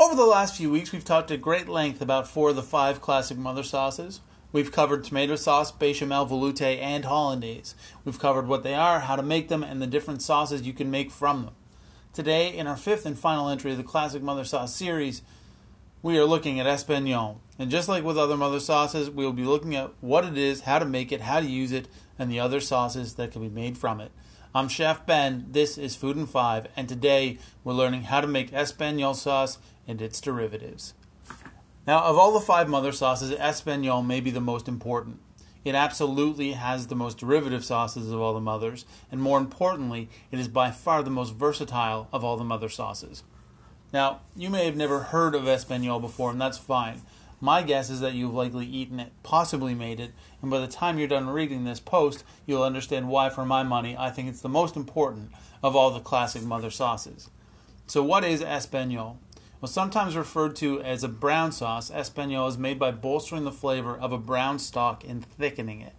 Over the last few weeks, we've talked at great length about 4 of the 5 classic mother sauces. We've covered tomato sauce, bechamel, velouté, and hollandaise. We've covered what they are, how to make them, and the different sauces you can make from them. Today, in our 5th and final entry of the classic mother sauce series, we are looking at espagnole. And just like with other mother sauces, we'll be looking at what it is, how to make it, how to use it, and the other sauces that can be made from it. I'm Chef Ben, this is Food in 5, and today we're learning how to make espagnole sauce and its derivatives. Now, of all the 5 mother sauces, espagnole may be the most important. It absolutely has the most derivative sauces of all the mothers, and more importantly, it is by far the most versatile of all the mother sauces. Now, you may have never heard of espagnole before, and that's fine. My guess is that you've likely eaten it, possibly made it, and by the time you're done reading this post, you'll understand why, for my money, I think it's the most important of all the classic mother sauces. So what is espagnole? Well, sometimes referred to as a brown sauce, espagnole is made by bolstering the flavor of a brown stock and thickening it.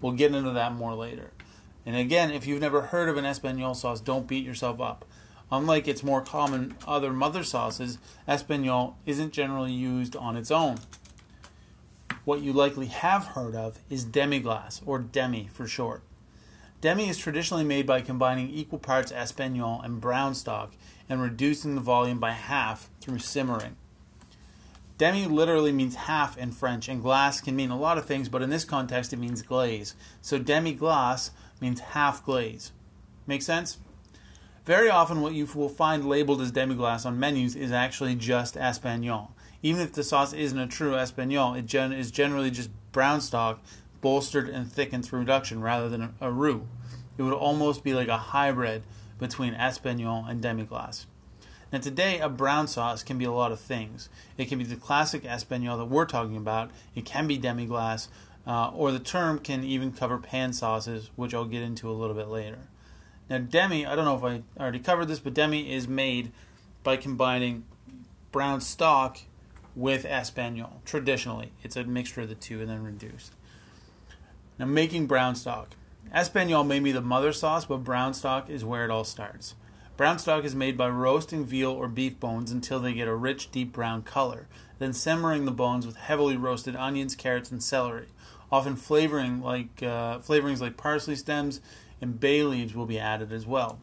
We'll get into that more later. And again, if you've never heard of an espagnole sauce, don't beat yourself up. Unlike its more common other mother sauces, espagnole isn't generally used on its own. What you likely have heard of is demi-glace, or demi for short. Demi is traditionally made by combining equal parts espagnole and brown stock and reducing the volume by half through simmering. Demi literally means half in French, and glace can mean a lot of things, but in this context it means glaze. So demi-glace means half glaze. Make sense? Very often what you will find labeled as demi-glace on menus is actually just espagnole. Even if the sauce isn't a true espagnole, it is generally just brown stock bolstered and thickened through reduction rather than a roux. It would almost be like a hybrid between espagnole and demi-glace. Now today, a brown sauce can be a lot of things. It can be the classic espagnole that we're talking about. It can be demi-glace, or the term can even cover pan sauces, which I'll get into a little bit later. Now demi, I don't know if I already covered this, but demi is made by combining brown stock with espagnole. Traditionally, it's a mixture of the two and then reduced. Now making brown stock. Espagnole may be the mother sauce, but brown stock is where it all starts. Brown stock is made by roasting veal or beef bones until they get a rich, deep brown color, then simmering the bones with heavily roasted onions, carrots, and celery. Often flavorings like parsley stems and bay leaves will be added as well.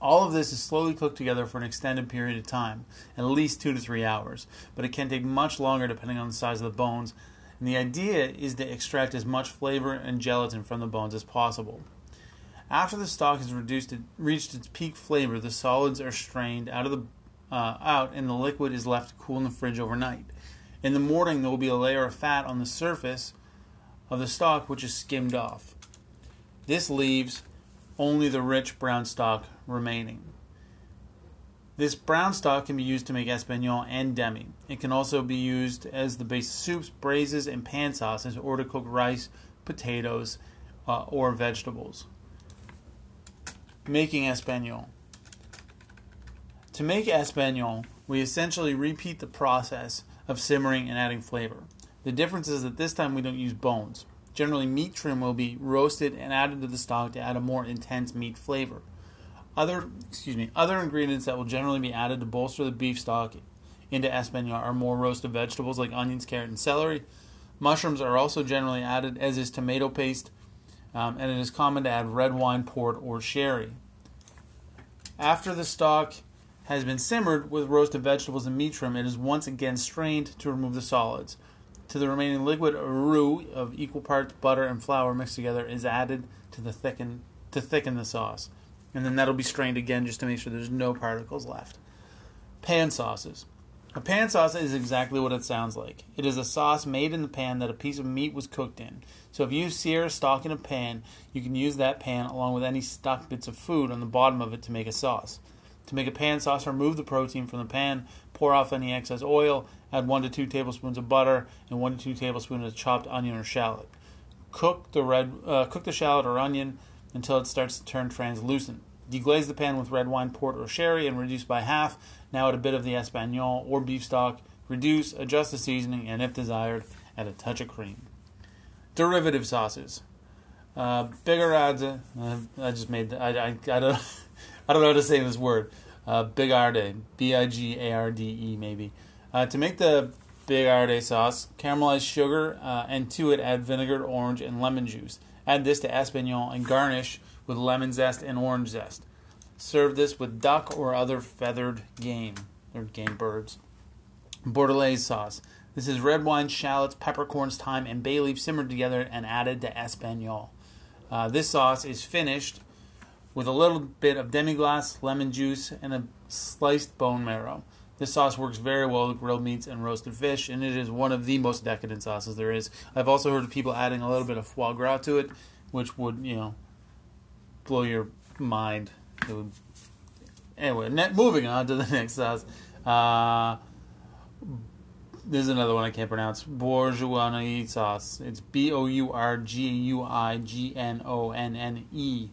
All of this is slowly cooked together for an extended period of time, at least 2 to 3 hours, but it can take much longer depending on the size of the bones, and the idea is to extract as much flavor and gelatin from the bones as possible. After the stock has reached its peak flavor, the solids are strained out and the liquid is left to cool in the fridge overnight. In the morning, there will be a layer of fat on the surface of the stock, which is skimmed off. This leaves only the rich brown stock remaining. This brown stock can be used to make espagnole and demi. It can also be used as the base of soups, braises, and pan sauces, or to cook rice, potatoes, or vegetables. Making espagnole. To make espagnole, we essentially repeat the process of simmering and adding flavor. The difference is that this time we don't use bones. Generally, meat trim will be roasted and added to the stock to add a more intense meat flavor. Other ingredients that will generally be added to bolster the beef stock into espagnole are more roasted vegetables like onions, carrot, and celery. Mushrooms are also generally added, as is tomato paste, and it is common to add red wine, port, or sherry. After the stock has been simmered with roasted vegetables and meat trim, it is once again strained to remove the solids. To the remaining liquid, a roux of equal parts butter and flour mixed together is added to thicken the sauce. And then that'll be strained again just to make sure there's no particles left. Pan sauces. A pan sauce is exactly what it sounds like. It is a sauce made in the pan that a piece of meat was cooked in. So if you sear a stock in a pan, you can use that pan along with any stuck bits of food on the bottom of it to make a sauce. To make a pan sauce, remove the protein from the pan, pour off any excess oil, add 1 to 2 tablespoons of butter and 1 to 2 tablespoons of chopped onion or shallot. Cook the shallot or onion until it starts to turn translucent. Deglaze the pan with red wine, port, or sherry and reduce by half. Now add a bit of the espagnole or beef stock. Reduce, adjust the seasoning, and if desired, add a touch of cream. Derivative sauces. Bigarade. I don't know how to say this word. Bigarade, B-I-G-A-R-D-E maybe. To make the Bigarade sauce, caramelize sugar and to it add vinegar, orange, and lemon juice. Add this to Espagnole and garnish with lemon zest and orange zest. Serve this with duck or other feathered game, or game birds. Bordelaise sauce. This is red wine, shallots, peppercorns, thyme, and bay leaf simmered together and added to Espagnole. This sauce is finished with a little bit of demi-glace, lemon juice, and a sliced bone marrow. This sauce works very well with grilled meats and roasted fish, and it is one of the most decadent sauces there is. I've also heard of people adding a little bit of foie gras to it, which would, blow your mind. It would... Anyway, moving on to the next sauce. This is another one I can't pronounce. Bourguignonne sauce. It's B-O-U-R-G-U-I-G-N-O-N-N-E.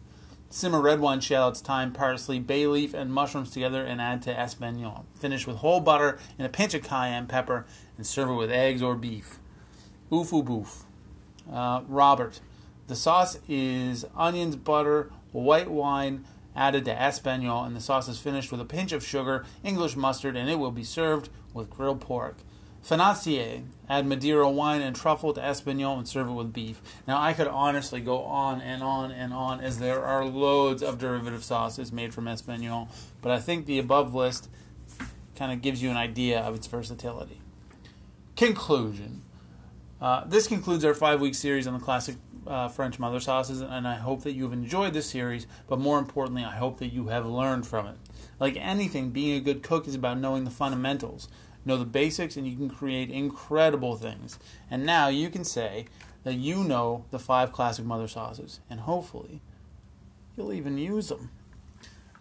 Simmer red wine, shallots, thyme, parsley, bay leaf, and mushrooms together and add to Espagnole. Finish with whole butter and a pinch of cayenne pepper and serve it with eggs or beef. Ouf ou bouf. Robert. The sauce is onions, butter, white wine added to Espagnole, and the sauce is finished with a pinch of sugar, English mustard, and it will be served with grilled pork. Financier. Add Madeira wine and truffle to Espagnole and serve it with beef. Now, I could honestly go on and on and on, as there are loads of derivative sauces made from Espagnole, but I think the above list kind of gives you an idea of its versatility. Conclusion. This concludes our 5-week series on the classic French mother sauces, and I hope that you've enjoyed this series, but more importantly, I hope that you have learned from it. Like anything, being a good cook is about knowing the fundamentals. Know the basics, and you can create incredible things. And now you can say that you know the 5 classic mother sauces, and hopefully you'll even use them.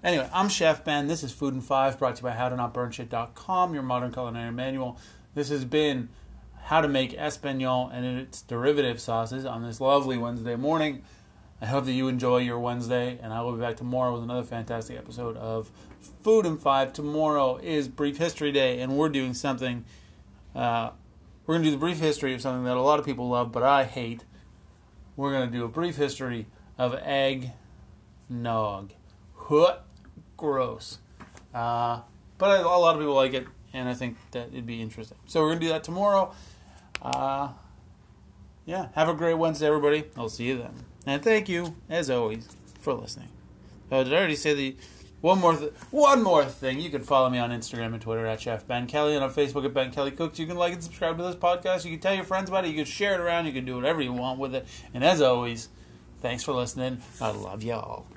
Anyway, I'm Chef Ben. This is Food in 5, brought to you by HowToNotBurnShit.com, your modern culinary manual. This has been How to Make Espagnole and Its Derivative Sauces on this lovely Wednesday morning. I hope that you enjoy your Wednesday, and I will be back tomorrow with another fantastic episode of Food in 5. Tomorrow is Brief History Day, and we're doing something. We're going to do the brief history of something that a lot of people love, but I hate. We're going to do a brief history of eggnog. Huh, gross. But a lot of people like it, and I think that it'd be interesting. So we're going to do that tomorrow. Have a great Wednesday, everybody. I'll see you then. And thank you, as always, for listening. Oh, did I already say the... One more thing. You can follow me on Instagram and Twitter at Chef Ben Kelly, and on Facebook at Ben Kelly Cooks. You can like and subscribe to this podcast. You can tell your friends about it. You can share it around. You can do whatever you want with it. And as always, thanks for listening. I love y'all.